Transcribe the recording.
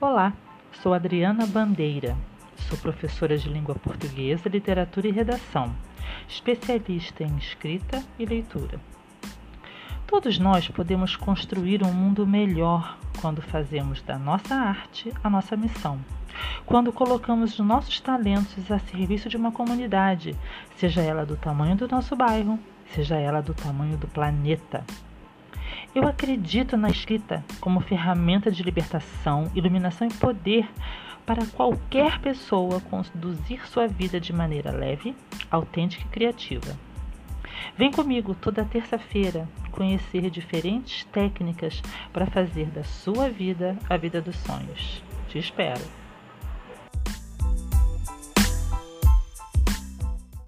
Olá, sou Adriana Bandeira, sou professora de língua portuguesa, literatura e redação, especialista em escrita e leitura. Todos nós podemos construir um mundo melhor quando fazemos da nossa arte a nossa missão, quando colocamos os nossos talentos a serviço de uma comunidade, seja ela do tamanho do nosso bairro, seja ela do tamanho do planeta. Eu acredito na escrita como ferramenta de libertação, iluminação e poder para qualquer pessoa conduzir sua vida de maneira leve, autêntica e criativa. Vem comigo toda terça-feira conhecer diferentes técnicas para fazer da sua vida a vida dos sonhos. Te espero!